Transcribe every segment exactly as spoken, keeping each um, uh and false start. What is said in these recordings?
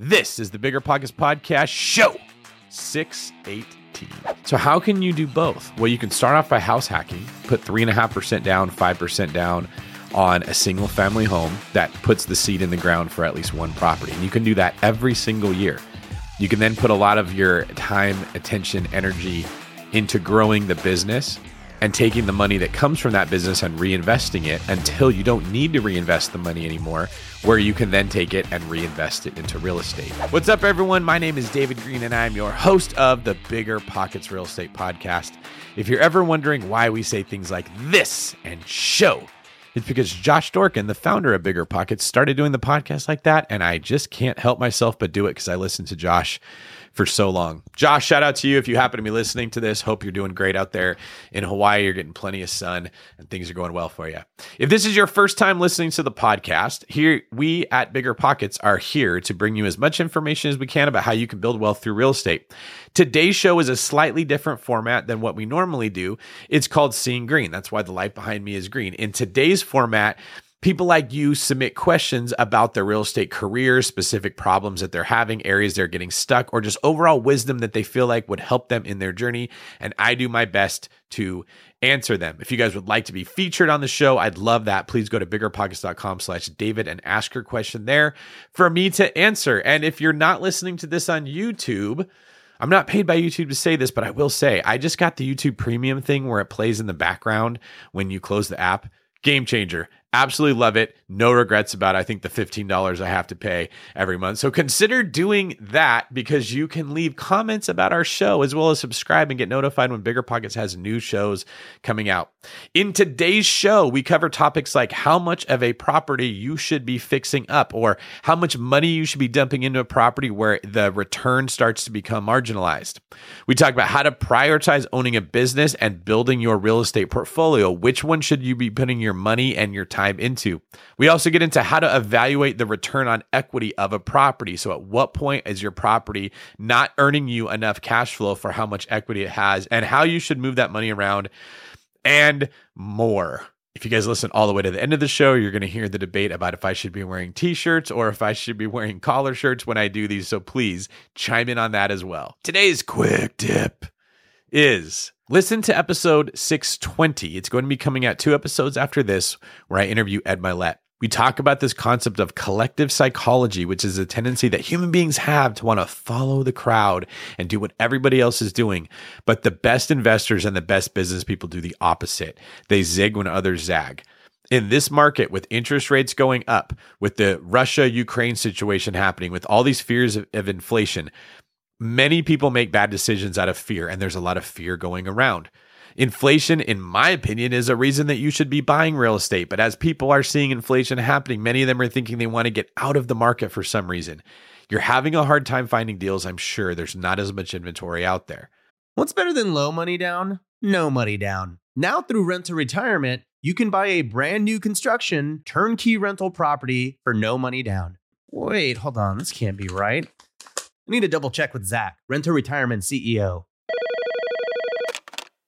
This is the BiggerPockets Podcast Show six eighteen. So how can you do both? Well, you can start off by house hacking, put three point five percent down, five percent down on a single family home that puts the seed in the ground for at least one property. And you can do that every single year. You can then put a lot of your time, attention, energy into growing the business and taking the money that comes from that business and reinvesting it until you don't need to reinvest the money anymore, where you can then take it and reinvest it into real estate. What's up, everyone? My name is David Green, and I'm your host of the Bigger Pockets Real Estate Podcast. If you're ever wondering why we say things like this and show, it's because Josh Dorkin, the founder of Bigger Pockets, started doing the podcast like that, and I just can't help myself but do it because I listened to Josh for so long. Josh, shout out to you if you happen to be listening to this. Hope you're doing great out there in Hawaii. You're getting plenty of sun and things are going well for you. If this is your first time listening to the podcast, here we at Bigger Pockets are here to bring you as much information as we can about how you can build wealth through real estate. Today's show is a slightly different format than what we normally do. It's called Seeing Green. That's why the light behind me is green. In today's format, people like you submit questions about their real estate career, specific problems that they're having, areas they're getting stuck, or just overall wisdom that they feel like would help them in their journey. And I do my best to answer them. If you guys would like to be featured on the show, I'd love that. Please go to biggerpockets.com slash David and ask your question there for me to answer. And if you're not listening to this on YouTube, I'm not paid by YouTube to say this, but I will say, I just got the YouTube Premium thing where it plays in the background when you close the app. Game changer. Absolutely love it. No regrets about it. I think the fifteen dollars I have to pay every month. So consider doing that because you can leave comments about our show as well as subscribe and get notified when BiggerPockets has new shows coming out. In today's show, we cover topics like how much of a property you should be fixing up or how much money you should be dumping into a property where the return starts to become marginalized. We talk about how to prioritize owning a business and building your real estate portfolio. Which one should you be putting your money and your time time into? We also get into how to evaluate the return on equity of a property. So at what point is your property not earning you enough cash flow for how much equity it has and how you should move that money around and more. If you guys listen all the way to the end of the show, you're going to hear the debate about if I should be wearing t-shirts or if I should be wearing collar shirts when I do these. So please chime in on that as well. Today's quick tip is listen to episode six twenty. It's going to be coming out two episodes after this where I interview Ed Milette. We talk about this concept of collective psychology, which is a tendency that human beings have to want to follow the crowd and do what everybody else is doing. But the best investors and the best business people do the opposite. They zig when others zag. In this market, with interest rates going up, with the Russia-Ukraine situation happening, with all these fears of, of inflation, many people make bad decisions out of fear, and there's a lot of fear going around. Inflation, in my opinion, is a reason that you should be buying real estate. But as people are seeing inflation happening, many of them are thinking they want to get out of the market for some reason. You're having a hard time finding deals, I'm sure. There's not as much inventory out there. What's better than low money down? No money down. Now through Rent to Retirement, you can buy a brand new construction, turnkey rental property for no money down. Wait, hold on. This can't be right. I need to double check with Zach, Rent to Retirement C E O.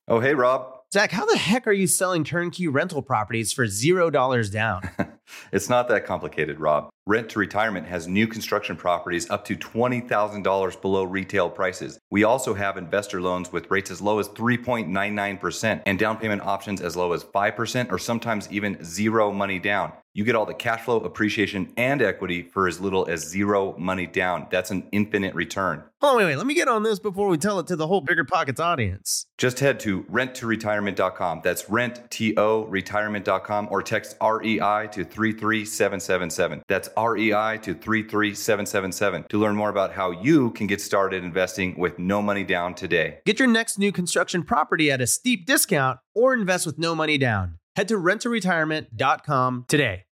Oh, hey, Rob. Zach, how the heck are you selling turnkey rental properties for zero dollars down? It's not that complicated, Rob. Rent to Retirement has new construction properties up to twenty thousand dollars below retail prices. We also have investor loans with rates as low as three point nine nine percent and down payment options as low as five percent or sometimes even zero money down. You get all the cash flow, appreciation, and equity for as little as zero money down. That's an infinite return. Oh, wait, wait. Let me get on this before we tell it to the whole BiggerPockets audience. Just head to rent to retirement dot com. That's rent to retirement dot com or text R E I to three three seven seven seven. That's R E I to three three seven seven seven to learn more about how you can get started investing with no money down today. Get your next new construction property at a steep discount or invest with no money down. Head to rent to retirement dot com today.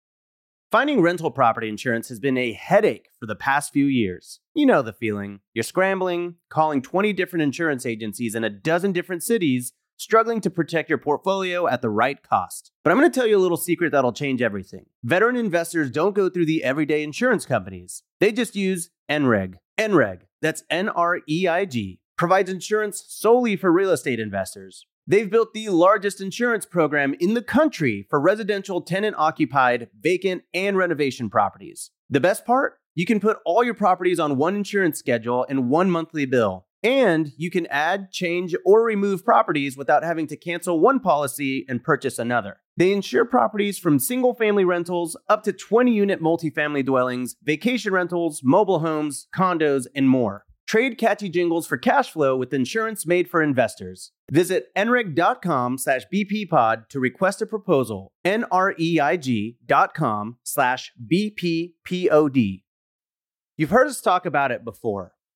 Finding rental property insurance has been a headache for the past few years. You know the feeling. You're scrambling, calling twenty different insurance agencies in a dozen different cities, struggling to protect your portfolio at the right cost. But I'm going to tell you a little secret that'll change everything. Veteran investors don't go through the everyday insurance companies. They just use N R E G. N R E G, that's N R E I G, provides insurance solely for real estate investors. They've built the largest insurance program in the country for residential tenant-occupied, vacant, and renovation properties. The best part? You can put all your properties on one insurance schedule and one monthly bill. And you can add, change, or remove properties without having to cancel one policy and purchase another. They insure properties from single-family rentals up to twenty-unit multifamily dwellings, vacation rentals, mobile homes, condos, and more. Trade catchy jingles for cash flow with insurance made for investors. Visit N R E G dot com slash B P pod to request a proposal. N R E I G dot com slash B P P O D. You've heard us talk about it before.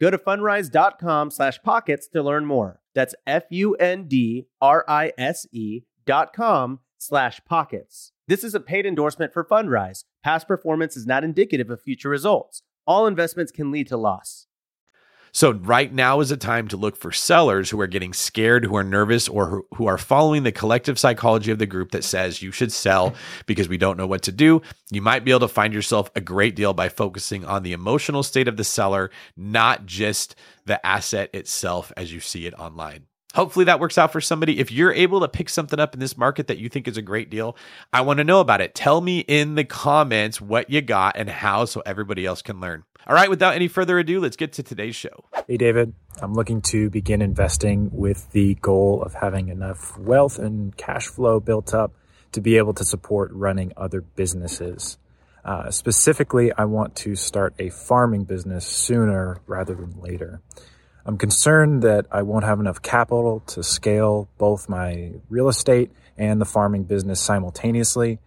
Go to fundrise.com slash pockets to learn more. That's F-U-N-D-R-I-S-E dot com slash pockets. This is a paid endorsement for Fundrise. Past performance is not indicative of future results. All investments can lead to loss. So right now is a time to look for sellers who are getting scared, who are nervous, or who are following the collective psychology of the group that says you should sell because we don't know what to do. You might be able to find yourself a great deal by focusing on the emotional state of the seller, not just the asset itself as you see it online. Hopefully that works out for somebody. If you're able to pick something up in this market that you think is a great deal, I want to know about it. Tell me in the comments what you got and how so everybody else can learn. All right, without any further ado, let's get to today's show. Hey, David. I'm looking to begin investing with the goal of having enough wealth and cash flow built up to be able to support running other businesses. Uh, specifically, I want to start a farming business sooner rather than later. I'm concerned that I won't have enough capital to scale both my real estate and the farming business simultaneously,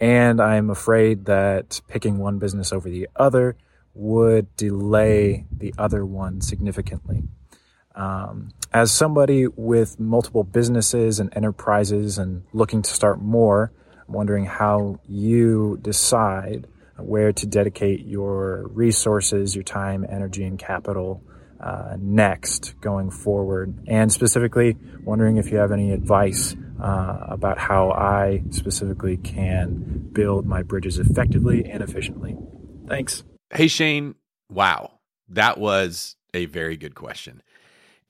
and I'm afraid that picking one business over the other would delay the other one significantly. Um, as somebody with multiple businesses and enterprises and looking to start more, I'm wondering how you decide where to dedicate your resources, your time, energy, and capital Uh, next going forward, and specifically wondering if you have any advice uh, about how I specifically can build my bridges effectively and efficiently. Thanks. Hey, Shane. Wow. That was a very good question.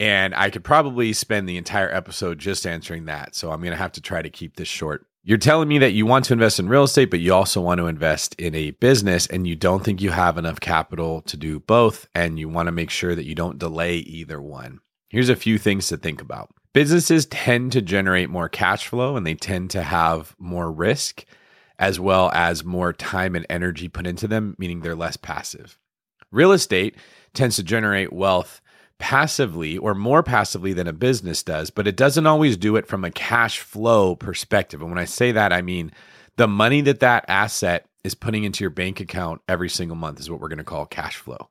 And I could probably spend the entire episode just answering that. So I'm going to have to try to keep this short. You're telling me that you want to invest in real estate, but you also want to invest in a business, and you don't think you have enough capital to do both, and you want to make sure that you don't delay either one. Here's a few things to think about. Businesses tend to generate more cash flow, and they tend to have more risk, as well as more time and energy put into them, meaning they're less passive. Real estate tends to generate wealth passively or more passively than a business does, but it doesn't always do it from a cash flow perspective. And when I say that, I mean the money that that asset is putting into your bank account every single month is what we're going to call cash flow.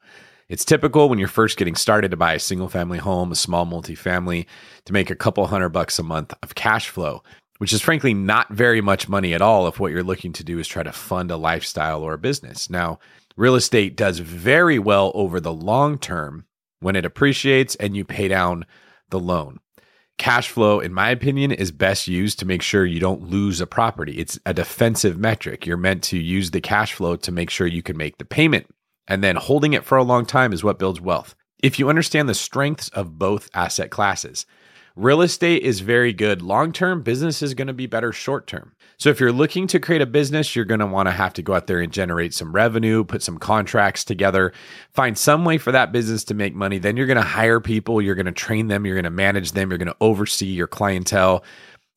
It's typical when you're first getting started to buy a single family home, a small multifamily, to make a couple hundred bucks a month of cash flow, which is frankly not very much money at all if what you're looking to do is try to fund a lifestyle or a business. Now, real estate does very well over the long term when it appreciates and you pay down the loan. Cash flow, in my opinion, is best used to make sure you don't lose a property. It's a defensive metric. You're meant to use the cash flow to make sure you can make the payment. And then holding it for a long time is what builds wealth. If you understand the strengths of both asset classes, real estate is very good long-term. Business is going to be better short-term. So if you're looking to create a business, you're going to want to have to go out there and generate some revenue, put some contracts together, find some way for that business to make money. Then you're going to hire people. You're going to train them. You're going to manage them. You're going to oversee your clientele.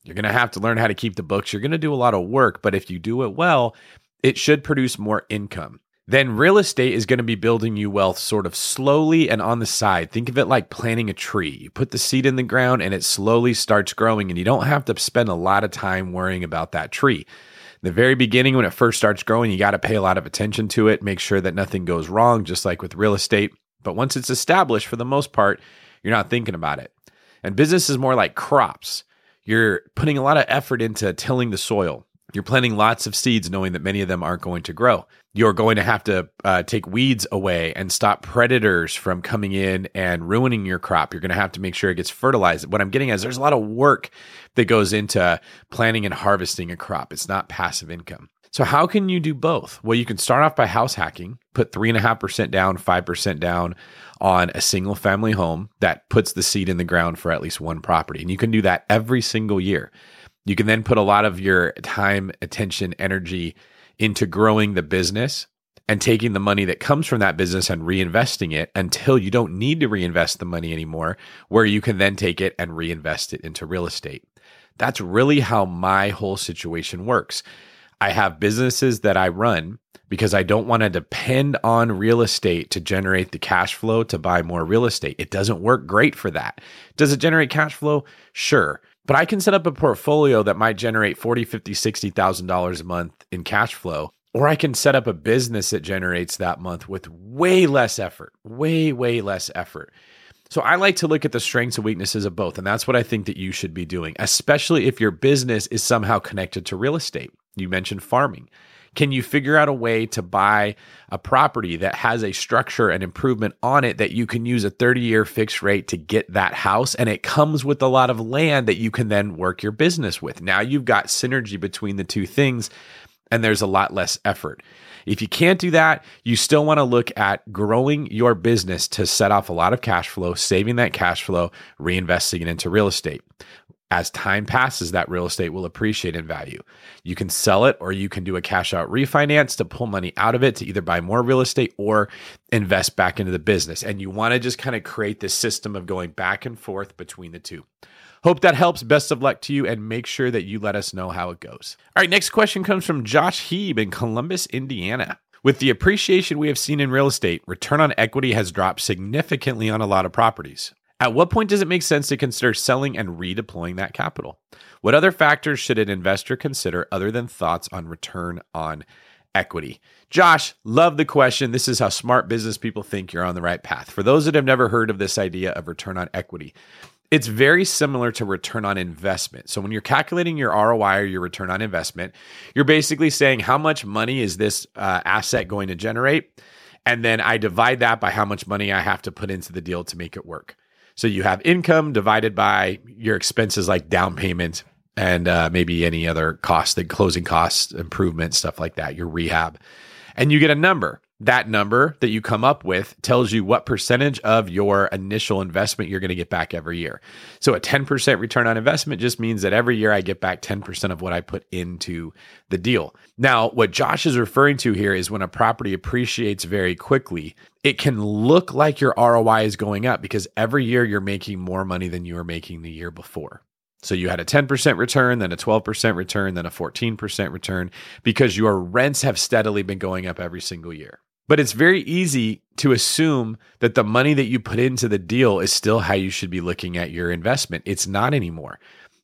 You're going to have to learn how to keep the books. You're going to do a lot of work, but if you do it well, it should produce more income. then real estate is going to be building you wealth sort of slowly and on the side. Think of it like planting a tree. You put the seed in the ground and it slowly starts growing, and you don't have to spend a lot of time worrying about that tree. In the very beginning, when it first starts growing, you got to pay a lot of attention to it, make sure that nothing goes wrong, just like with real estate. But once it's established, for the most part, you're not thinking about it. And business is more like crops. You're putting a lot of effort into tilling the soil. You're planting lots of seeds knowing that many of them aren't going to grow. You're going to have to uh, take weeds away and stop predators from coming in and ruining your crop. You're going to have to make sure it gets fertilized. What I'm getting at is there's a lot of work that goes into planting and harvesting a crop. It's not passive income. So how can you do both? Well, you can start off by house hacking, put three point five percent down, five percent down on a single family home that puts the seed in the ground for at least one property. And you can do that every single year. You can then put a lot of your time, attention, energy into growing the business and taking the money that comes from that business and reinvesting it until you don't need to reinvest the money anymore, where you can then take it and reinvest it into real estate. That's really how my whole situation works. I have businesses that I run because I don't want to depend on real estate to generate the cash flow to buy more real estate. It doesn't work great for that. Does it generate cash flow? Sure. But I can set up a portfolio that might generate forty thousand dollars, fifty thousand dollars, sixty thousand dollars a month in cash flow, or I can set up a business that generates that month with way less effort, way, way less effort. So I like to look at the strengths and weaknesses of both, and that's what I think that you should be doing, especially if your business is somehow connected to real estate. You mentioned farming. Can you figure out a way to buy a property that has a structure and improvement on it that you can use a thirty-year fixed rate to get that house? And it comes with a lot of land that you can then work your business with. Now you've got synergy between the two things, and there's a lot less effort. If you can't do that, you still want to look at growing your business to set off a lot of cash flow, saving that cash flow, reinvesting it into real estate. As time passes, that real estate will appreciate in value. You can sell it, or you can do a cash out refinance to pull money out of it to either buy more real estate or invest back into the business. And you want to just kind of create this system of going back and forth between the two. Hope that helps. Best of luck to you, and make sure that you let us know how it goes. All right, next question comes from Josh Heeb in Columbus, Indiana. With the appreciation we have seen in real estate, return on equity has dropped significantly on a lot of properties. At what point does it make sense to consider selling and redeploying that capital? What other factors should an investor consider other than thoughts on return on equity? Josh, love the question. This is how smart business people think you're on the right path. For those that have never heard of this idea of return on equity, it's very similar to return on investment. So when you're calculating your R O I or your return on investment, you're basically saying how much money is this uh, asset going to generate? And then I divide that by how much money I have to put into the deal to make it work. So you have income divided by your expenses like down payment and uh, maybe any other costs, the closing costs, improvement, stuff like that, your rehab. And you get a number. That number that you come up with tells you what percentage of your initial investment you're going to get back every year. So a ten percent return on investment just means that every year I get back ten percent of what I put into the deal. Now, what Josh is referring to here is when a property appreciates very quickly, it can look like your R O I is going up because every year you're making more money than you were making the year before. So you had a ten percent return, then a twelve percent return, then a fourteen percent return because your rents have steadily been going up every single year. But it's very easy to assume that the money that you put into the deal is still how you should be looking at your investment. It's not anymore.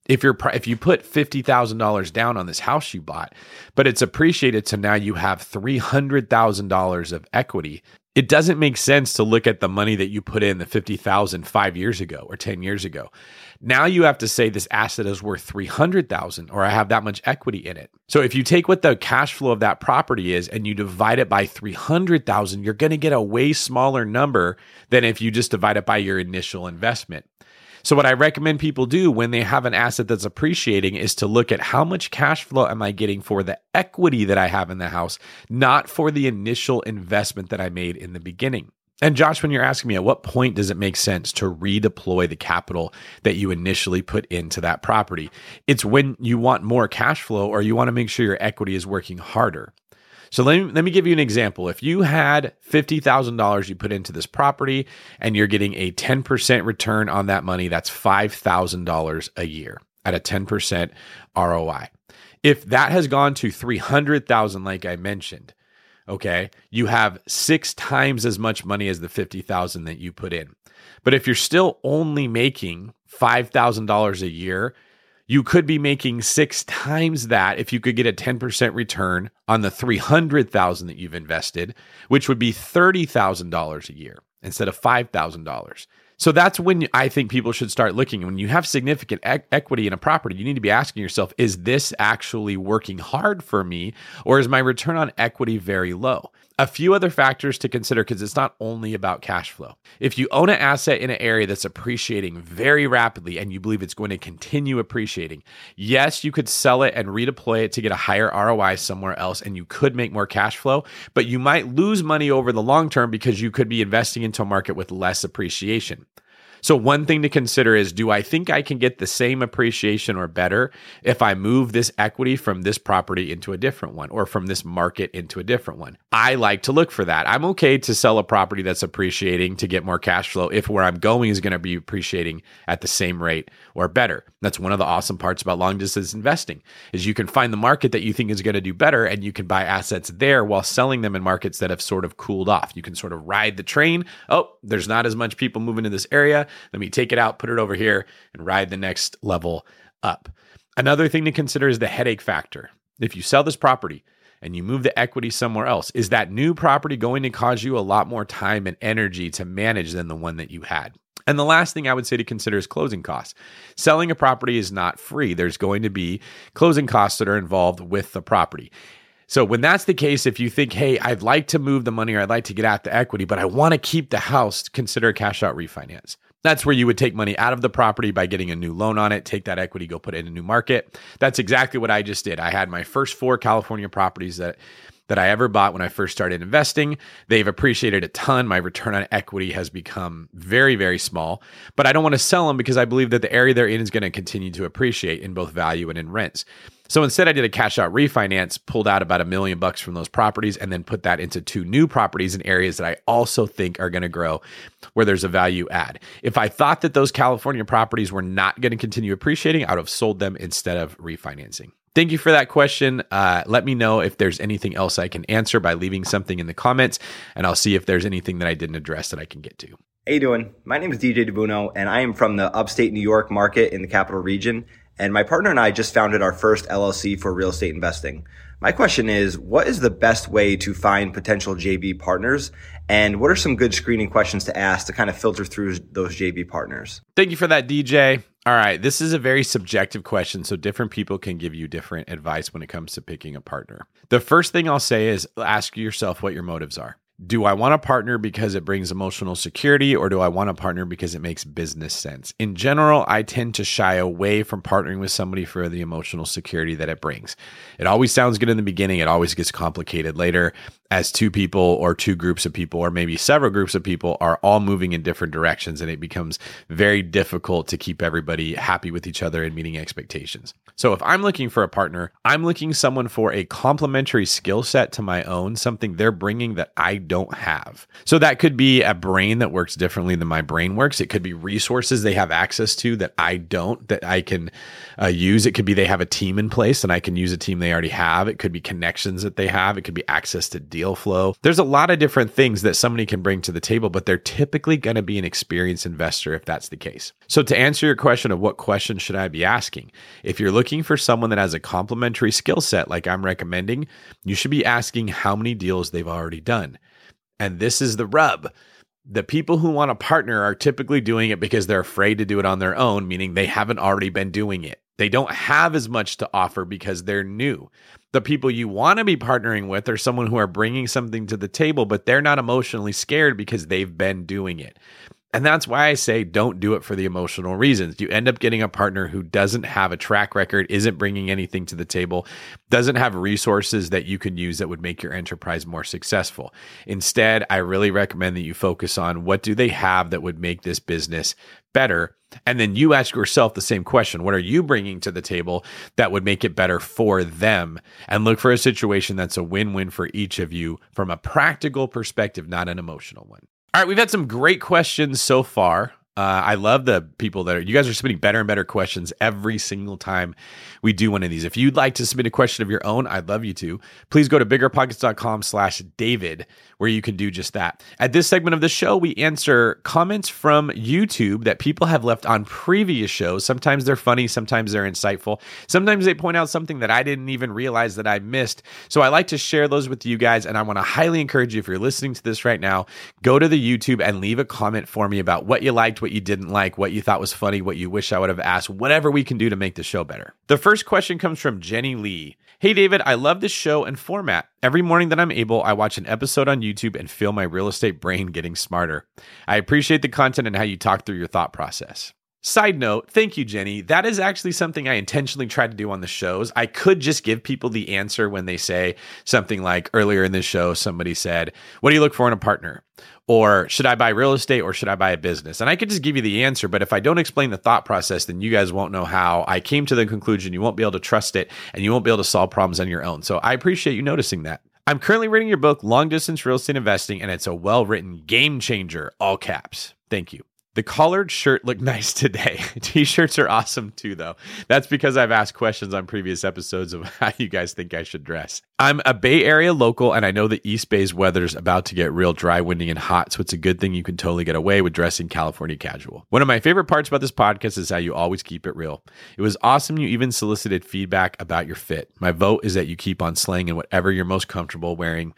If you're if you put fifty thousand dollars down on this house you bought, but it's appreciated to now you have three hundred thousand dollars of equity, it doesn't make sense to look at the money that you put in, the fifty thousand dollars five years ago or ten years ago. Now you have to say this asset is worth three hundred thousand dollars or I have that much equity in it. So if you take what the cash flow of that property is and you divide it by three hundred thousand dollars, you're going to get a way smaller number than if you just divide it by your initial investment. So what I recommend people do when they have an asset that's appreciating is to look at how much cash flow am I getting for the equity that I have in the house, not for the initial investment that I made in the beginning. And Josh, when you're asking me at what point does it make sense to redeploy the capital that you initially put into that property, it's when you want more cash flow or you want to make sure your equity is working harder. So let me, let me give you an example. If you had fifty thousand dollars you put into this property and you're getting a ten percent return on that money, that's five thousand dollars a year at a ten percent R O I. If that has gone to three hundred thousand, like I mentioned, okay, you have six times as much money as the fifty thousand dollars that you put in. But if you're still only making five thousand dollars a year, you could be making six times that if you could get a ten percent return on the three hundred thousand dollars that you've invested, which would be thirty thousand dollars a year instead of five thousand dollars. So that's when I think people should start looking. When you have significant e- equity in a property, you need to be asking yourself, is this actually working hard for me, or is my return on equity very low? A few other factors to consider, because it's not only about cash flow. If you own an asset in an area that's appreciating very rapidly and you believe it's going to continue appreciating, yes, you could sell it and redeploy it to get a higher R O I somewhere else, and you could make more cash flow, but you might lose money over the long term because you could be investing into a market with less appreciation. So one thing to consider is, do I think I can get the same appreciation or better if I move this equity from this property into a different one, or from this market into a different one? I like to look for that. I'm okay to sell a property that's appreciating to get more cash flow if where I'm going is going to be appreciating at the same rate or better. That's one of the awesome parts about long distance investing, is you can find the market that you think is going to do better, and you can buy assets there while selling them in markets that have sort of cooled off. You can sort of ride the train. Oh, there's not as much people moving to this area. Let me take it out, put it over here, and ride the next level up. Another thing to consider is the headache factor. If you sell this property and you move the equity somewhere else, is that new property going to cause you a lot more time and energy to manage than the one that you had? And the last thing I would say to consider is closing costs. Selling a property is not free. There's going to be closing costs that are involved with the property. So when that's the case, if you think, hey, I'd like to move the money, or I'd like to get out the equity, but I want to keep the house, consider a cash out refinance. That's where you would take money out of the property by getting a new loan on it, take that equity, go put it in a new market. That's exactly what I just did. I had my first four California properties that that I ever bought when I first started investing. They've appreciated a ton. My return on equity has become very, very small, but I don't want to sell them because I believe that the area they're in is going to continue to appreciate in both value and in rents. So instead, I did a cash out refinance, pulled out about a million bucks from those properties, and then put that into two new properties in areas that I also think are going to grow, where there's a value add. If I thought that those California properties were not going to continue appreciating, I would have sold them instead of refinancing. Thank you for that question. Uh, let me know if there's anything else I can answer by leaving something in the comments, and I'll see if there's anything that I didn't address that I can get to. How you doing? My name is D J DeBuno, and I am from the upstate New York market in the Capital Region. And my partner and I just founded our first L L C for real estate investing. My question is, what is the best way to find potential J V partners? And what are some good screening questions to ask to kind of filter through those J V partners? Thank you for that, D J. All right, this is a very subjective question, so different people can give you different advice when it comes to picking a partner. The first thing I'll say is ask yourself what your motives are. Do I want a partner because it brings emotional security, or do I want a partner because it makes business sense? In general, I tend to shy away from partnering with somebody for the emotional security that it brings. It always sounds good in the beginning. It always gets complicated later as two people or two groups of people, or maybe several groups of people, are all moving in different directions, and it becomes very difficult to keep everybody happy with each other and meeting expectations. So if I'm looking for a partner, I'm looking someone for a complementary skill set to my own, something they're bringing that I don't have. So that could be a brain that works differently than my brain works. It could be resources they have access to that I don't, that I can uh, use. It could be they have a team in place and I can use a team they already have. It could be connections that they have. It could be access to deal flow. There's a lot of different things that somebody can bring to the table, but they're typically going to be an experienced investor if that's the case. So to answer your question of what question should I be asking, if you're looking for someone that has a complementary skill set like I'm recommending, you should be asking how many deals they've already done. And this is the rub. The people who want a partner are typically doing it because they're afraid to do it on their own, meaning they haven't already been doing it. They don't have as much to offer because they're new. The people you want to be partnering with are someone who are bringing something to the table, but they're not emotionally scared because they've been doing it. And that's why I say don't do it for the emotional reasons. You end up getting a partner who doesn't have a track record, isn't bringing anything to the table, doesn't have resources that you can use that would make your enterprise more successful. Instead, I really recommend that you focus on what do they have that would make this business better. And then you ask yourself the same question. What are you bringing to the table that would make it better for them? And look for a situation that's a win-win for each of you from a practical perspective, not an emotional one. All right, we've had some great questions so far. Uh, I love the people that are, you guys are submitting better and better questions every single time we do one of these. If you'd like to submit a question of your own, I'd love you to. Please go to biggerpockets.com slash David, where you can do just that. At this segment of the show, we answer comments from YouTube that people have left on previous shows. Sometimes they're funny, sometimes they're insightful. Sometimes they point out something that I didn't even realize that I missed. So I like to share those with you guys, and I want to highly encourage you, if you're listening to this right now, go to the YouTube and leave a comment for me about what you liked, what you didn't like, what you thought was funny, what you wish I would have asked, whatever we can do to make the show better. The first question comes from Jenny Lee. Hey, David, I love this show and format. Every morning that I'm able, I watch an episode on YouTube and feel my real estate brain getting smarter. I appreciate the content and how you talk through your thought process. Side note, thank you, Jenny. That is actually something I intentionally try to do on the shows. I could just give people the answer when they say something like, earlier in the show, somebody said, what do you look for in a partner? Or should I buy real estate or should I buy a business? And I could just give you the answer, but if I don't explain the thought process, then you guys won't know how I came to the conclusion. You won't be able to trust it, and you won't be able to solve problems on your own. So I appreciate you noticing that. I'm currently reading your book, Long Distance Real Estate Investing, and it's a well-written game changer, all caps. Thank you. The collared shirt looked nice today. T-shirts are awesome too, though. That's because I've asked questions on previous episodes of how you guys think I should dress. I'm a Bay Area local, and I know the East Bay's weather is about to get real dry, windy, and hot, so it's a good thing you can totally get away with dressing California casual. One of my favorite parts about this podcast is how you always keep it real. It was awesome you even solicited feedback about your fit. My vote is that you keep on slaying in whatever you're most comfortable wearing.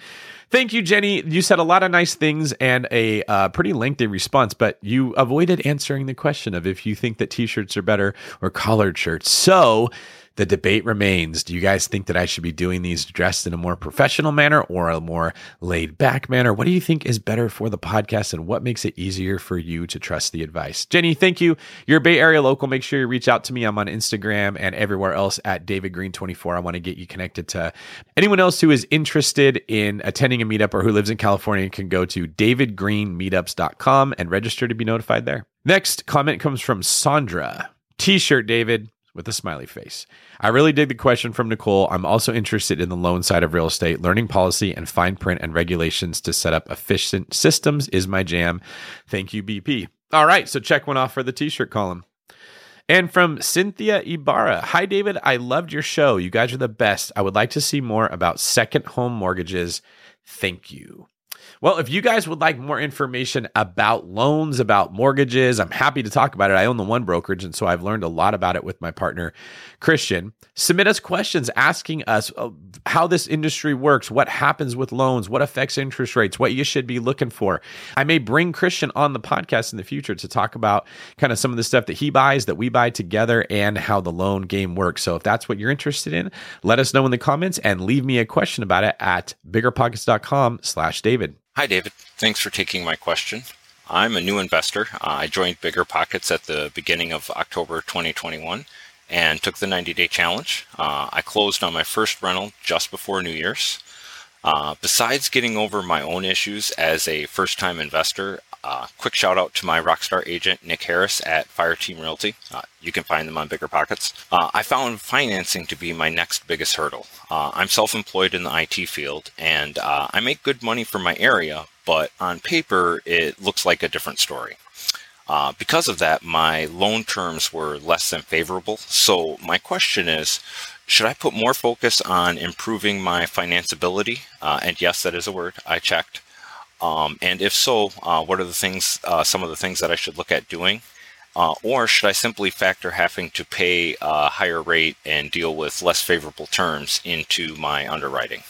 Thank you, Jenny. You said a lot of nice things and a uh, pretty lengthy response, but you avoided answering the question of if you think that T-shirts are better or collared shirts. So the debate remains. Do you guys think that I should be doing these dressed in a more professional manner or a more laid back manner? What do you think is better for the podcast, and what makes it easier for you to trust the advice? Jenny, thank you. You're a Bay Area local. Make sure you reach out to me. I'm on Instagram and everywhere else at David Green twenty-four. I want to get you connected to anyone else who is interested in attending a meetup or who lives in California, can go to david green meetups dot com and register to be notified there. Next comment comes from Sandra. T-shirt, David, with a smiley face. I really dig the question from Nicole. I'm also interested in the loan side of real estate. Learning policy and fine print and regulations to set up efficient systems is my jam. Thank you, B P. All right, so check one off for the T-shirt column. And from Cynthia Ibarra. Hi, David. I loved your show. You guys are the best. I would like to see more about second home mortgages. Thank you. Well, if you guys would like more information about loans, about mortgages, I'm happy to talk about it. I own the one brokerage, and so I've learned a lot about it with my partner, Christian. Submit us questions asking us how this industry works, what happens with loans, what affects interest rates, what you should be looking for. I may bring Christian on the podcast in the future to talk about kind of some of the stuff that he buys, that we buy together, and how the loan game works. So if that's what you're interested in, let us know in the comments and leave me a question about it at biggerpockets.com slash David. Hi, David. Thanks for taking my question. I'm a new investor. Uh, I joined BiggerPockets at the beginning of October twenty twenty-one and took the ninety-day challenge. Uh, I closed on my first rental just before New Year's. Uh, besides getting over my own issues as a first-time investor, uh, quick shout-out to my rockstar agent, Nick Harris at Fireteam Realty. Uh, you can find them on BiggerPockets. Uh, I found financing to be my next biggest hurdle. Uh, I'm self-employed in the I T field, and uh, I make good money for my area, but on paper, it looks like a different story. Uh, because of that, my loan terms were less than favorable. So my question is, should I put more focus on improving my financeability? Uh, and yes, that is a word. I checked. Um, and if so, uh, what are the things, uh, some of the things that I should look at doing? Uh, or should I simply factor having to pay a higher rate and deal with less favorable terms into my underwriting?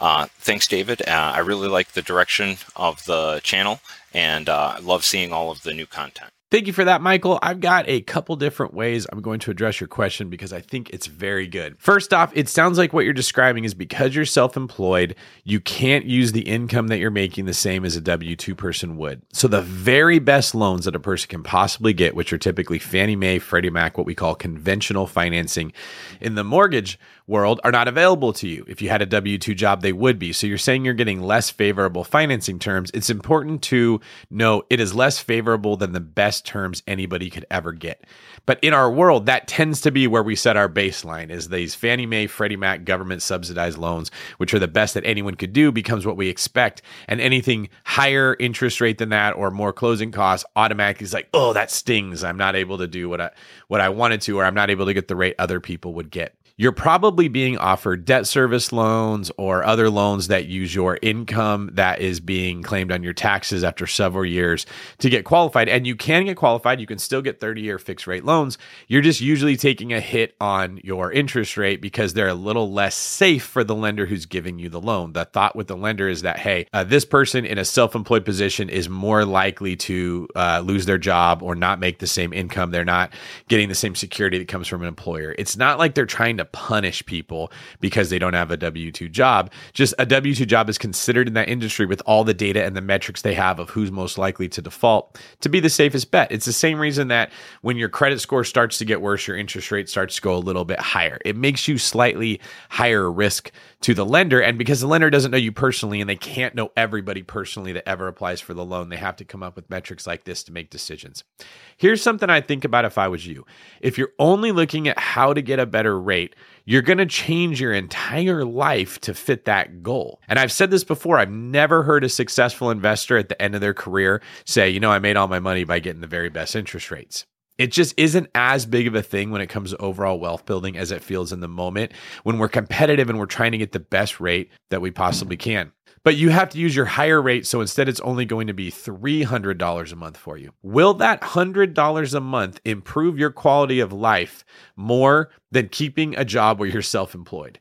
Uh, thanks, David. Uh, I really like the direction of the channel, and I uh, love seeing all of the new content. Thank you for that, Michael. I've got a couple different ways I'm going to address your question because I think it's very good. First off, it sounds like what you're describing is because you're self-employed, you can't use the income that you're making the same as a W two person would. So the very best loans that a person can possibly get, which are typically Fannie Mae, Freddie Mac, what we call conventional financing in the mortgage world, are not available to you. If you had a W two job, they would be. So you're saying you're getting less favorable financing terms. It's important to know it is less favorable than the best best terms anybody could ever get. But in our world, that tends to be where we set our baseline, is these Fannie Mae, Freddie Mac government subsidized loans, which are the best that anyone could do, becomes what we expect. And anything higher interest rate than that or more closing costs automatically is like, oh, that stings. I'm not able to do what I what I wanted to, or I'm not able to get the rate other people would get. You're probably being offered debt service loans or other loans that use your income that is being claimed on your taxes after several years to get qualified. And you can get qualified. You can still get thirty-year fixed rate loans. You're just usually taking a hit on your interest rate because they're a little less safe for the lender who's giving you the loan. The thought with the lender is that, hey, uh, this person in a self-employed position is more likely to uh, lose their job or not make the same income. They're not getting the same security that comes from an employer. It's not like they're trying to punish people because they don't have a W two job. Just a W two job is considered in that industry, with all the data and the metrics they have of who's most likely to default, to be the safest bet. It's the same reason that when your credit score starts to get worse, your interest rate starts to go a little bit higher. It makes you slightly higher risk to the lender. And because the lender doesn't know you personally, and they can't know everybody personally that ever applies for the loan, they have to come up with metrics like this to make decisions. Here's something I think about if I was you. If you're only looking at how to get a better rate, you're going to change your entire life to fit that goal. And I've said this before, I've never heard a successful investor at the end of their career say, you know, I made all my money by getting the very best interest rates. It just isn't as big of a thing when it comes to overall wealth building as it feels in the moment when we're competitive and we're trying to get the best rate that we possibly can. But you have to use your higher rate, so instead it's only going to be three hundred dollars a month for you. Will that one hundred dollars a month improve your quality of life more than keeping a job where you're self-employed?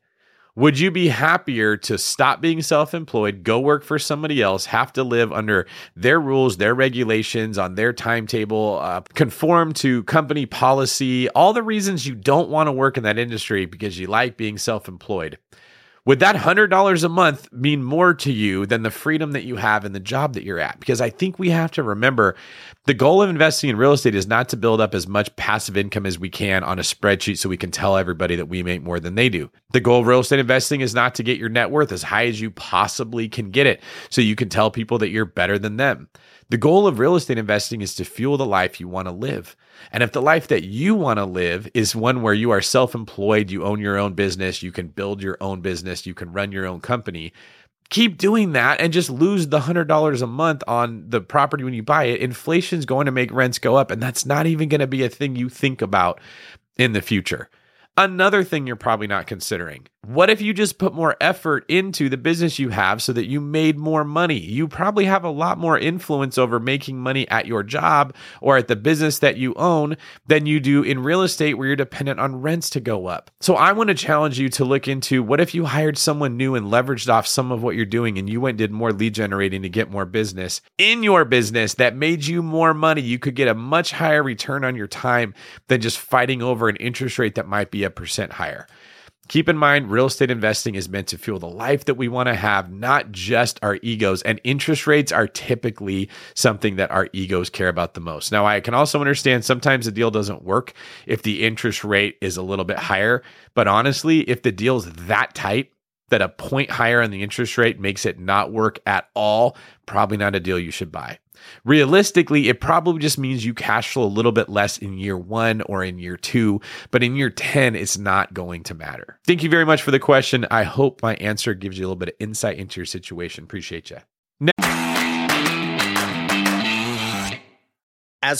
Would you be happier to stop being self-employed, go work for somebody else, have to live under their rules, their regulations, on their timetable, uh, conform to company policy, all the reasons you don't want to work in that industry because you like being self-employed? Would that one hundred dollars a month mean more to you than the freedom that you have in the job that you're at? Because I think we have to remember the goal of investing in real estate is not to build up as much passive income as we can on a spreadsheet so we can tell everybody that we make more than they do. The goal of real estate investing is not to get your net worth as high as you possibly can get it so you can tell people that you're better than them. The goal of real estate investing is to fuel the life you want to live. And if the life that you want to live is one where you are self-employed, you own your own business, you can build your own business, you can run your own company, keep doing that and just lose the one hundred dollars a month on the property when you buy it. Inflation's going to make rents go up, and that's not even going to be a thing you think about in the future. Another thing you're probably not considering. What if you just put more effort into the business you have so that you made more money? You probably have a lot more influence over making money at your job or at the business that you own than you do in real estate, where you're dependent on rents to go up. So I want to challenge you to look into, what if you hired someone new and leveraged off some of what you're doing, and you went and did more lead generating to get more business in your business that made you more money? You could get a much higher return on your time than just fighting over an interest rate that might be a percent higher. Keep in mind, real estate investing is meant to fuel the life that we want to have, not just our egos. And interest rates are typically something that our egos care about the most. Now, I can also understand sometimes the deal doesn't work if the interest rate is a little bit higher. But honestly, if the deal's that tight that a point higher on the interest rate makes it not work at all, probably not a deal you should buy. Realistically, it probably just means you cash flow a little bit less in year one or in year two, but in year ten, it's not going to matter. Thank you very much for the question. I hope my answer gives you a little bit of insight into your situation. Appreciate you. As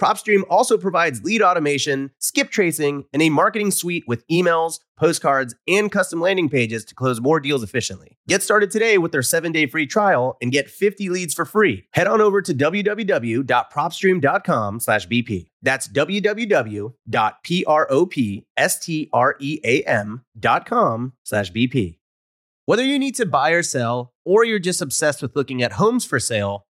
PropStream also provides lead automation, skip tracing, and a marketing suite with emails, postcards, and custom landing pages to close more deals efficiently. Get started today with their seven-day free trial and get fifty leads for free. Head on over to w w w dot prop stream dot com slash b p. That's w w w dot prop stream dot com slash b p. Whether you need to buy or sell, or you're just obsessed with looking at homes for sale,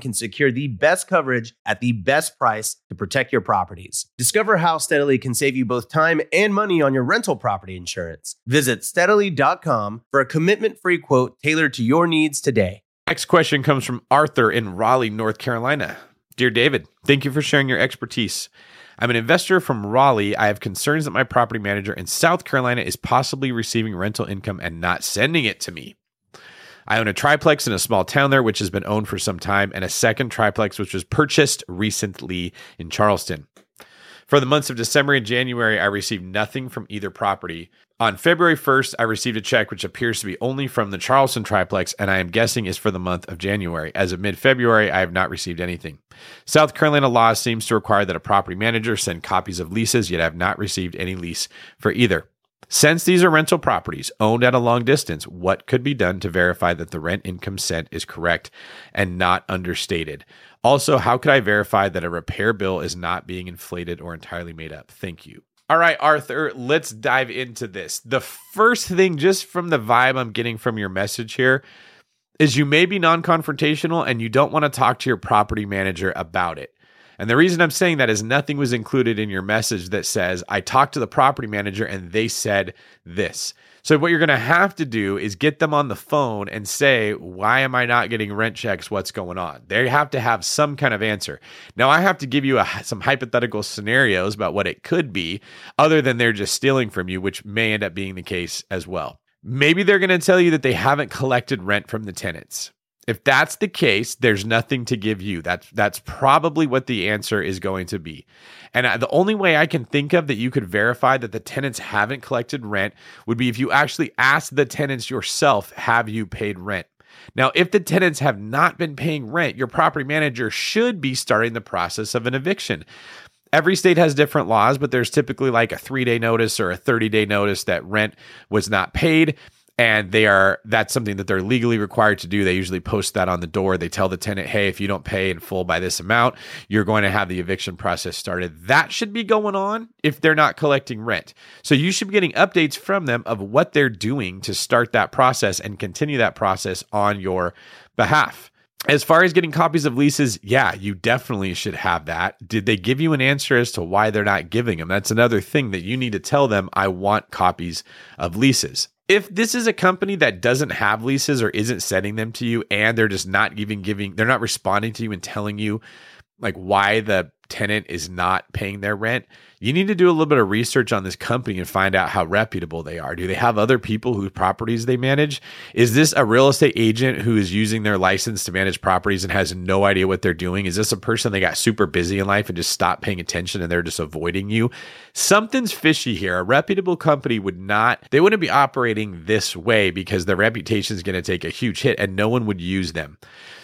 can secure the best coverage at the best price to protect your properties. Discover how Steadily can save you both time and money on your rental property insurance. Visit Steadily dot com for a commitment-free quote tailored to your needs today. Next question comes from Arthur in Raleigh, North Carolina. Dear David, thank you for sharing your expertise. I'm an investor from Raleigh. I have concerns that my property manager in South Carolina is possibly receiving rental income and not sending it to me. I own a triplex in a small town there, which has been owned for some time, and a second triplex, which was purchased recently in Charleston. For the months of December and January, I received nothing from either property. On February first, I received a check, which appears to be only from the Charleston triplex, and I am guessing is for the month of January. As of mid-February, I have not received anything. South Carolina law seems to require that a property manager send copies of leases, yet I have not received any lease for either. Since these are rental properties owned at a long distance, what could be done to verify that the rent income sent is correct and not understated? Also, how could I verify that a repair bill is not being inflated or entirely made up? Thank you. All right, Arthur, let's dive into this. The first thing, just from the vibe I'm getting from your message here, is you may be non-confrontational and you don't want to talk to your property manager about it. And the reason I'm saying that is nothing was included in your message that says, I talked to the property manager and they said this. So what you're going to have to do is get them on the phone and say, why am I not getting rent checks? What's going on? They have to have some kind of answer. Now, I have to give you a, some hypothetical scenarios about what it could be, other than they're just stealing from you, which may end up being the case as well. Maybe they're going to tell you that they haven't collected rent from the tenants. If that's the case, there's nothing to give you. That's that's probably what the answer is going to be. And the only way I can think of that you could verify that the tenants haven't collected rent would be if you actually asked the tenants yourself, have you paid rent? Now, if the tenants have not been paying rent, your property manager should be starting the process of an eviction. Every state has different laws, but there's typically like a three-day notice or a thirty-day notice that rent was not paid. And they are that's something that they're legally required to do. They usually post that on the door. They tell the tenant, hey, if you don't pay in full by this amount, you're going to have the eviction process started. That should be going on if they're not collecting rent. So you should be getting updates from them of what they're doing to start that process and continue that process on your behalf. As far as getting copies of leases, yeah, you definitely should have that. Did they give you an answer as to why they're not giving them? That's another thing that you need to tell them, I want copies of leases. If this is a company that doesn't have leases or isn't sending them to you, and they're just not even giving, they're not responding to you and telling you like why the tenant is not paying their rent, You need to do a little bit of research on this company and find out how reputable they are. Do they have other people whose properties they manage? Is this a real estate agent who is using their license to manage properties and has no idea what they're doing? Is this a person that got super busy in life and just stopped paying attention and they're just avoiding you? Something's fishy here. A reputable company would not, they wouldn't be operating this way because their reputation is going to take a huge hit and no one would use them.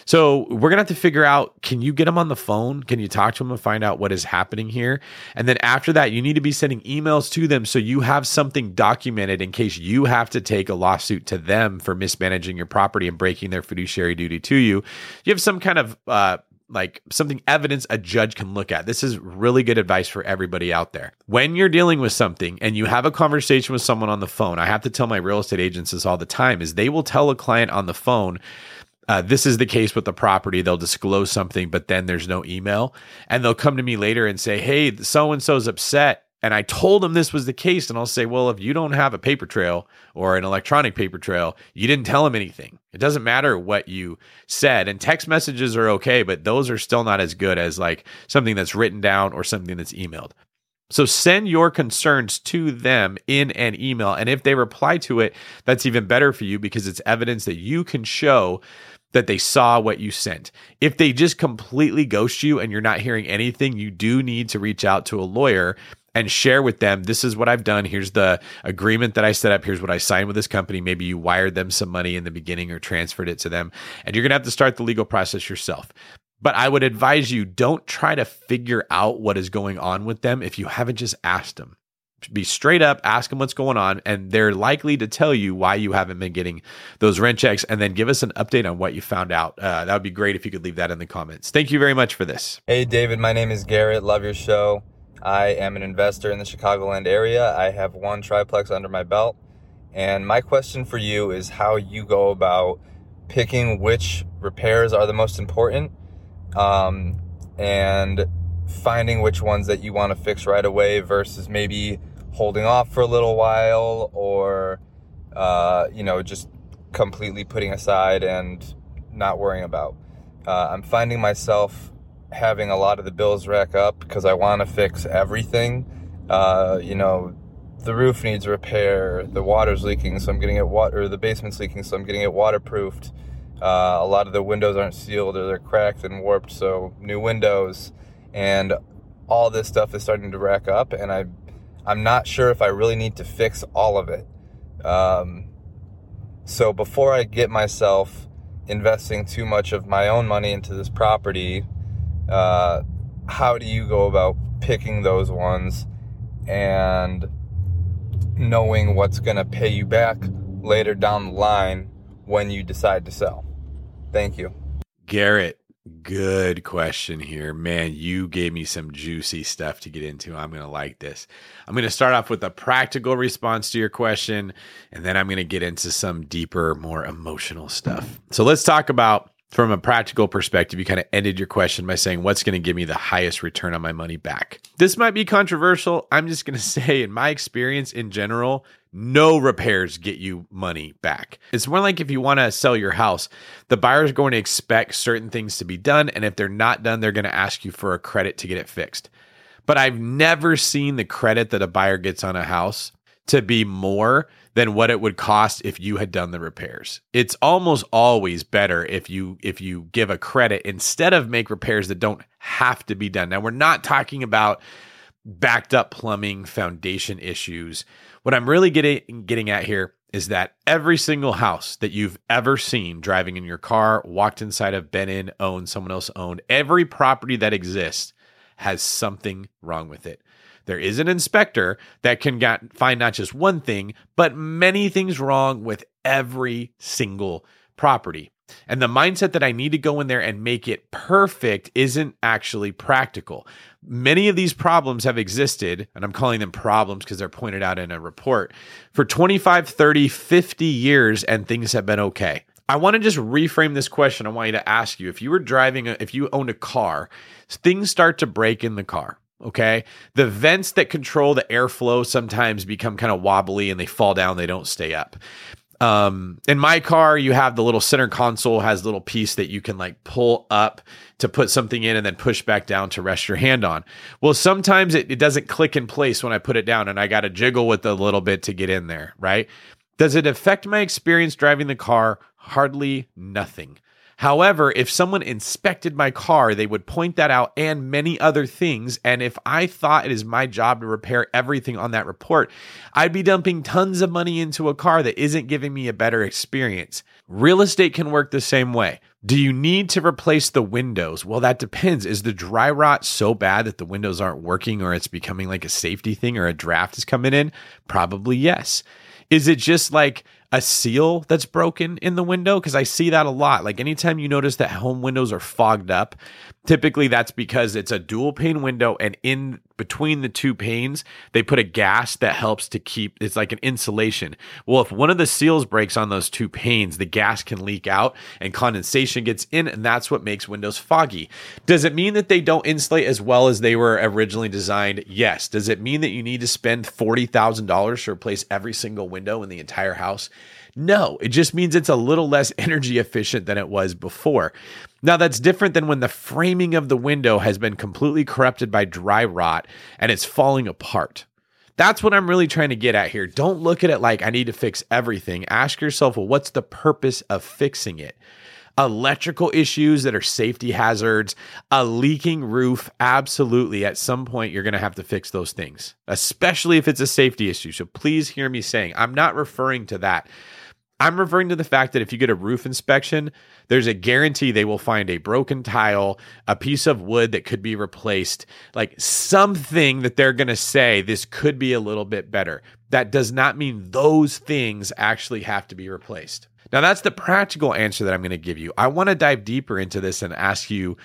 So we're going to have to figure out, can you get them on the phone? Can you talk to them and find out what is happening here? And then after that, you need to be sending emails to them so you have something documented in case you have to take a lawsuit to them for mismanaging your property and breaking their fiduciary duty to you. You have some kind of uh, like something, evidence a judge can look at. This is really good advice for everybody out there. When you're dealing with something and you have a conversation with someone on the phone, I have to tell my real estate agents this all the time, is they will tell a client on the phone, Uh, this is the case with the property. They'll disclose something, but then there's no email. And they'll come to me later and say, hey, so-and-so's upset. And I told them this was the case. And I'll say, well, if you don't have a paper trail or an electronic paper trail, you didn't tell them anything. It doesn't matter what you said. And text messages are okay, but those are still not as good as like something that's written down or something that's emailed. So send your concerns to them in an email. And if they reply to it, that's even better for you because it's evidence that you can show that they saw what you sent. If they just completely ghost you and you're not hearing anything, you do need to reach out to a lawyer and share with them, this is what I've done. Here's the agreement that I set up. Here's what I signed with this company. Maybe you wired them some money in the beginning or transferred it to them. And you're going to have to start the legal process yourself. But I would advise you, don't try to figure out what is going on with them if you haven't just asked them. Be straight up, ask them what's going on, and they're likely to tell you why you haven't been getting those rent checks, and then give us an update on what you found out. Uh, that would be great if you could leave that in the comments. Thank you very much for this. Hey, David, my name is Garrett. Love your show. I am an investor in the Chicagoland area. I have one triplex under my belt, and my question for you is how you go about picking which repairs are the most important, um, and finding which ones that you want to fix right away versus maybe holding off for a little while or, uh, you know, just completely putting aside and not worrying about. Uh, I'm finding myself having a lot of the bills rack up because I want to fix everything. Uh, you know, the roof needs repair, the water's leaking, so I'm getting it water, or the basement's leaking, so I'm getting it waterproofed. Uh, a lot of the windows aren't sealed or they're cracked and warped, so new windows. And all this stuff is starting to rack up, and I, I'm not sure if I really need to fix all of it. Um, so before I get myself investing too much of my own money into this property, uh, how do you go about picking those ones and knowing what's going to pay you back later down the line when you decide to sell? Thank you. Garrett. Good question here. Man, you gave me some juicy stuff to get into. I'm going to like this. I'm going to start off with a practical response to your question, and then I'm going to get into some deeper, more emotional stuff. So let's talk about, from a practical perspective, you kind of ended your question by saying, what's going to give me the highest return on my money back? This might be controversial. I'm just going to say, in my experience in general, no repairs get you money back. It's more like if you want to sell your house, the buyer is going to expect certain things to be done. And if they're not done, they're going to ask you for a credit to get it fixed. But I've never seen the credit that a buyer gets on a house to be more than what it would cost if you had done the repairs. It's almost always better if you if you give a credit instead of make repairs that don't have to be done. Now, we're not talking about backed up plumbing, foundation issues. What I'm really getting getting at here is that every single house that you've ever seen driving in your car, walked inside of, been in, owned, someone else owned, every property that exists has something wrong with it. There is an inspector that can get, find not just one thing, but many things wrong with every single property. And the mindset that I need to go in there and make it perfect isn't actually practical. Many of these problems have existed, and I'm calling them problems because they're pointed out in a report, for twenty-five, thirty, fifty years, and things have been okay. I want to just reframe this question. I want you to ask you, if you were driving, a, if you owned a car, things start to break in the car. Okay. The vents that control the airflow sometimes become kind of wobbly and they fall down. They don't stay up. Um, in my car, you have the little center console has a little piece that you can like pull up to put something in and then push back down to rest your hand on. Well, sometimes it, it doesn't click in place when I put it down and I got to jiggle with it a little bit to get in there, right? Does it affect my experience driving the car? Hardly nothing. However, if someone inspected my car, they would point that out and many other things. And if I thought it is my job to repair everything on that report, I'd be dumping tons of money into a car that isn't giving me a better experience. Real estate can work the same way. Do you need to replace the windows? Well, that depends. Is the dry rot so bad that the windows aren't working or it's becoming like a safety thing or a draft is coming in? Probably yes. Is it just like a seal that's broken in the window? Because I see that a lot. Like anytime you notice that home windows are fogged up, typically that's because it's a dual pane window and in between the two panes, they put a gas that helps to keep, it's like an insulation. Well, if one of the seals breaks on those two panes, the gas can leak out and condensation gets in, and that's what makes windows foggy. Does it mean that they don't insulate as well as they were originally designed? Yes. Does it mean that you need to spend forty thousand dollars to replace every single window in the entire house? No, it just means it's a little less energy efficient than it was before. Now, that's different than when the framing of the window has been completely corrupted by dry rot and it's falling apart. That's what I'm really trying to get at here. Don't look at it like I need to fix everything. Ask yourself, well, what's the purpose of fixing it? Electrical issues that are safety hazards, a leaking roof. Absolutely. At some point, you're going to have to fix those things, especially if it's a safety issue. So please hear me saying, I'm not referring to that. I'm referring to the fact that if you get a roof inspection, there's a guarantee they will find a broken tile, a piece of wood that could be replaced, like something that they're going to say, this could be a little bit better. That does not mean those things actually have to be replaced. Now, that's the practical answer that I'm going to give you. I want to dive deeper into this and ask you,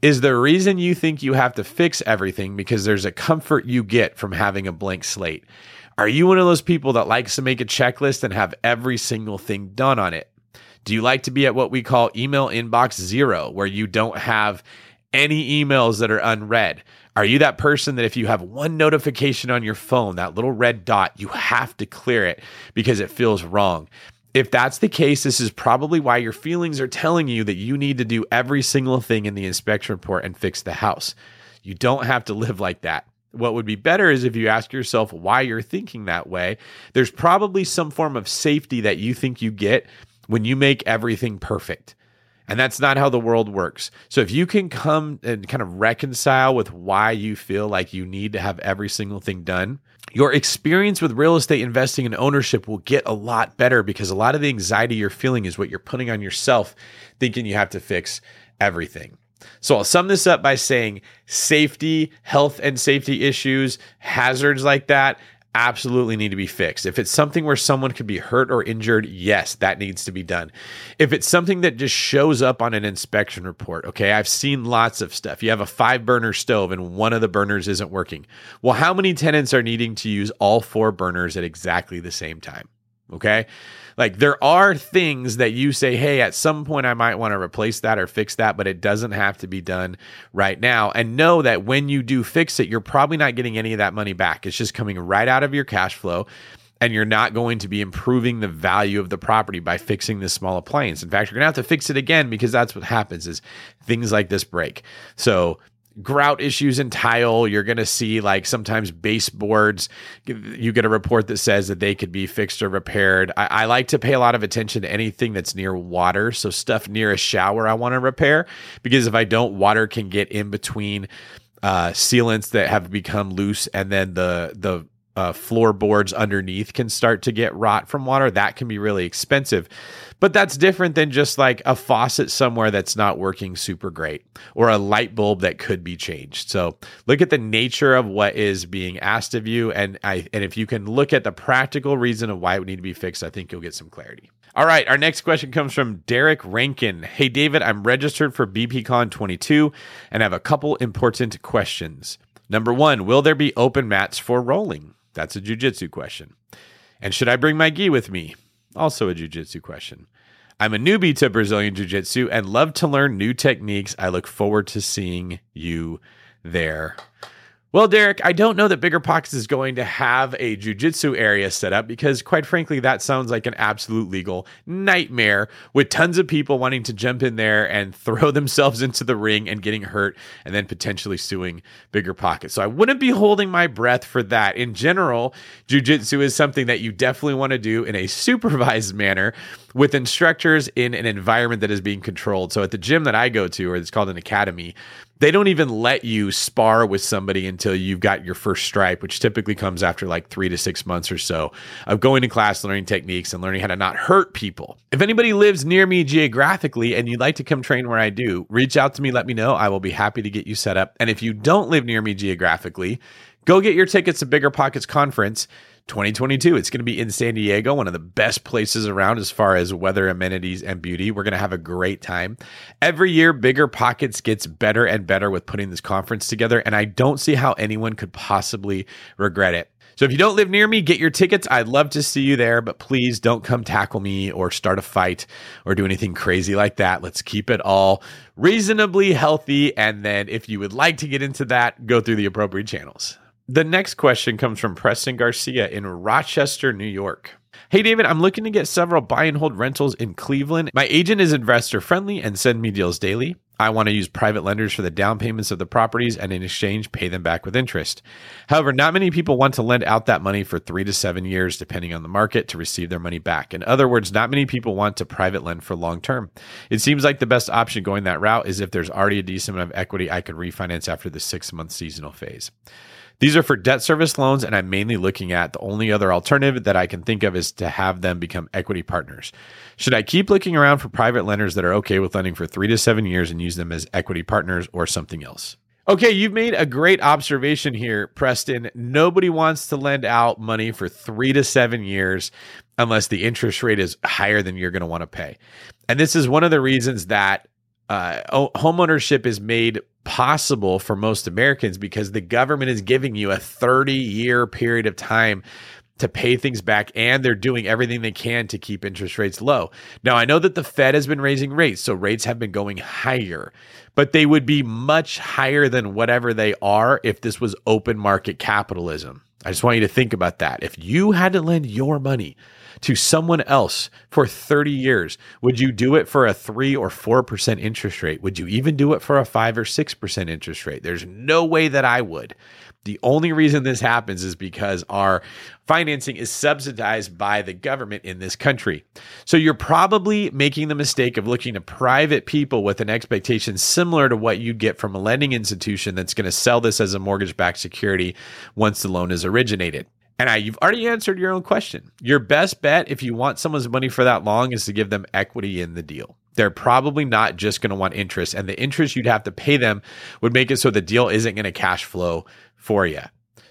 is the reason you think you have to fix everything because there's a comfort you get from having a blank slate? Are you one of those people that likes to make a checklist and have every single thing done on it? Do you like to be at what we call email inbox zero, where you don't have any emails that are unread? Are you that person that if you have one notification on your phone, that little red dot, you have to clear it because it feels wrong? If that's the case, this is probably why your feelings are telling you that you need to do every single thing in the inspection report and fix the house. You don't have to live like that. What would be better is if you ask yourself why you're thinking that way. There's probably some form of safety that you think you get when you make everything perfect. And that's not how the world works. So if you can come and kind of reconcile with why you feel like you need to have every single thing done, your experience with real estate investing and ownership will get a lot better because a lot of the anxiety you're feeling is what you're putting on yourself, thinking you have to fix everything. So I'll sum this up by saying safety, health and safety issues, hazards like that absolutely need to be fixed. If it's something where someone could be hurt or injured, yes, that needs to be done. If it's something that just shows up on an inspection report, okay, I've seen lots of stuff. You have a five burner stove and one of the burners isn't working. Well, how many tenants are needing to use all four burners at exactly the same time? Okay. Like there are things that you say, hey, at some point I might want to replace that or fix that, but it doesn't have to be done right now. And know that when you do fix it, you're probably not getting any of that money back. It's just coming right out of your cash flow and you're not going to be improving the value of the property by fixing this small appliance. In fact, you're gonna have to fix it again because that's what happens is things like this break. So grout issues in tile, you're going to see like sometimes baseboards, you get a report that says that they could be fixed or repaired. I, I like to pay a lot of attention to anything that's near water. So stuff near a shower I want to repair because if I don't, water can get in between uh, sealants that have become loose and then the the Uh, floorboards underneath can start to get rot from water. That can be really expensive, but that's different than just like a faucet somewhere that's not working super great or a light bulb that could be changed. So look at the nature of what is being asked of you. And I, and if you can look at the practical reason of why it would need to be fixed, I think you'll get some clarity. All right. Our next question comes from Derek Rankin. Hey, David, I'm registered for B P Con twenty-two and have a couple important questions. Number one, will there be open mats for rolling? That's a jiu-jitsu question. And should I bring my gi with me? Also a jiu-jitsu question. I'm a newbie to Brazilian jiu-jitsu and love to learn new techniques. I look forward to seeing you there. Well, Derek, I don't know that BiggerPockets is going to have a jujitsu area set up because, quite frankly, that sounds like an absolute legal nightmare with tons of people wanting to jump in there and throw themselves into the ring and getting hurt and then potentially suing BiggerPockets. So I wouldn't be holding my breath for that. In general, jujitsu is something that you definitely want to do in a supervised manner with instructors in an environment that is being controlled. So at the gym that I go to, or it's called an academy, they don't even let you spar with somebody until you've got your first stripe, which typically comes after like three to six months or so of going to class, learning techniques, and learning how to not hurt people. If anybody lives near me geographically and you'd like to come train where I do, reach out to me, let me know. I will be happy to get you set up. And if you don't live near me geographically, go get your tickets to BiggerPockets Conference twenty twenty-two. It's going to be in San Diego, one of the best places around as far as weather, amenities, and beauty. We're going to have a great time. Every year, BiggerPockets gets better and better with putting this conference together, and I don't see how anyone could possibly regret it. So if you don't live near me, get your tickets. I'd love to see you there, but please don't come tackle me or start a fight or do anything crazy like that. Let's keep it all reasonably healthy. And then if you would like to get into that, go through the appropriate channels. The next question comes from Preston Garcia in Rochester, New York. Hey, David, I'm looking to get several buy and hold rentals in Cleveland. My agent is investor friendly and send me deals daily. I want to use private lenders for the down payments of the properties and in exchange pay them back with interest. However, not many people want to lend out that money for three to seven years, depending on the market, to receive their money back. In other words, not many people want to private lend for long term. It seems like the best option going that route is if there's already a decent amount of equity I could refinance after the six month seasonal phase. These are for debt service loans, and I'm mainly looking at the only other alternative that I can think of is to have them become equity partners. Should I keep looking around for private lenders that are okay with lending for three to seven years and use them as equity partners or something else? Okay, you've made a great observation here, Preston. Nobody wants to lend out money for three to seven years unless the interest rate is higher than you're going to want to pay. And this is one of the reasons that uh, homeownership is made possible for most Americans because the government is giving you a thirty year period of time to pay things back, and they're doing everything they can to keep interest rates low. Now, I know that the Fed has been raising rates, so rates have been going higher, but they would be much higher than whatever they are if this was open market capitalism. I just want you to think about that. If you had to lend your money to someone else for thirty years, would you do it for a three or four percent interest rate? Would you even do it for a five or six percent interest rate? There's no way that I would. The only reason this happens is because our financing is subsidized by the government in this country. So you're probably making the mistake of looking to private people with an expectation similar to what you'd get from a lending institution that's going to sell this as a mortgage-backed security once the loan is originated. And I, you've already answered your own question. Your best bet if you want someone's money for that long is to give them equity in the deal. They're probably not just going to want interest, and the interest you'd have to pay them would make it so the deal isn't going to cash flow for you.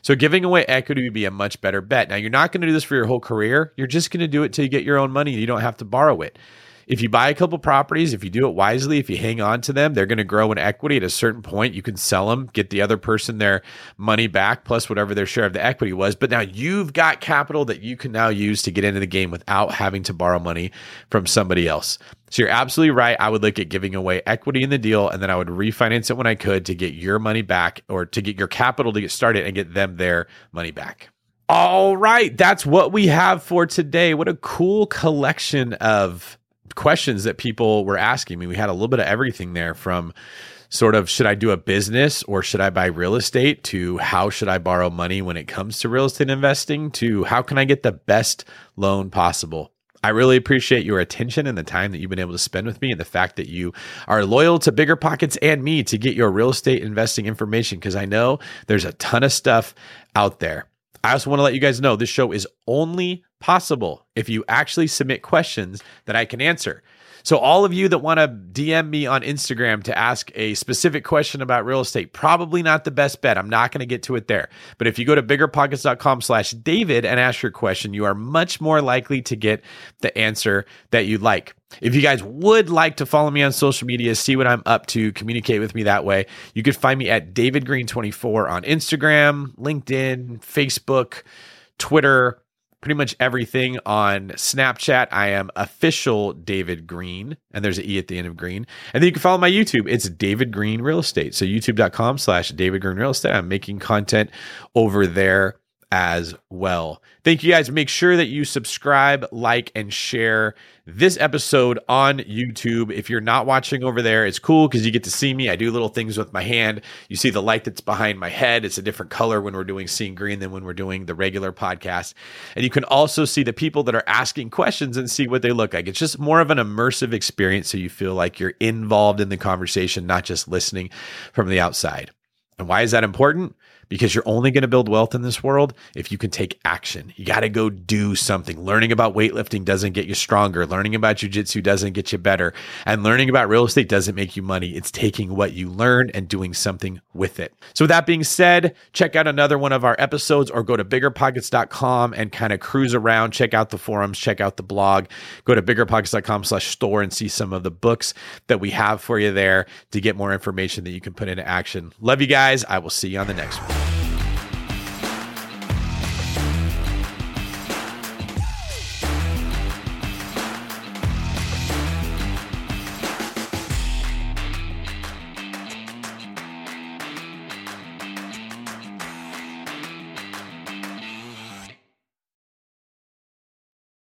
So giving away equity would be a much better bet. Now, you're not going to do this for your whole career. You're just going to do it till you get your own money. You don't have to borrow it. If you buy a couple properties, if you do it wisely, if you hang on to them, they're going to grow in equity. At a certain point, you can sell them, get the other person their money back, plus whatever their share of the equity was. But now you've got capital that you can now use to get into the game without having to borrow money from somebody else. So you're absolutely right. I would look at giving away equity in the deal, and then I would refinance it when I could to get your money back, or to get your capital to get started and get them their money back. All right. That's what we have for today. What a cool collection of questions that people were asking me. We had a little bit of everything there, from sort of, should I do a business or should I buy real estate, to how should I borrow money when it comes to real estate investing, to how can I get the best loan possible. I really appreciate your attention and the time that you've been able to spend with me, and the fact that you are loyal to BiggerPockets and me to get your real estate investing information, because I know there's a ton of stuff out there. I also want to let you guys know this show is only possible if you actually submit questions that I can answer. So all of you that want to D M me on Instagram to ask a specific question about real estate, probably not the best bet. I'm not going to get to it there. But if you go to biggerpockets.com slash David and ask your question, you are much more likely to get the answer that you like. If you guys would like to follow me on social media, see what I'm up to, communicate with me that way, you can find me at David Green twenty-four on Instagram, LinkedIn, Facebook, Twitter, pretty much everything on Snapchat. I am official David Green, and there's an E at the end of Green. And then you can follow my YouTube. It's David Green Real Estate. So youtube.com slash David Green Real Estate. I'm making content over there as well. Thank you guys. Make sure that you subscribe, like, and share this episode on YouTube. If you're not watching over there, it's cool because you get to see me. I do little things with my hand. You see the light that's behind my head. It's a different color when we're doing Seeing Green than when we're doing the regular podcast. And you can also see the people that are asking questions and see what they look like. It's just more of an immersive experience so you feel like you're involved in the conversation, not just listening from the outside. And why is that important? Because you're only going to build wealth in this world if you can take action. You got to go do something. Learning about weightlifting doesn't get you stronger. Learning about jujitsu doesn't get you better. And learning about real estate doesn't make you money. It's taking what you learn and doing something with it. So with that being said, check out another one of our episodes or go to bigger pockets dot com and kind of cruise around, check out the forums, check out the blog, go to biggerpockets.com slash store and see some of the books that we have for you there to get more information that you can put into action. Love you guys. I will see you on the next one.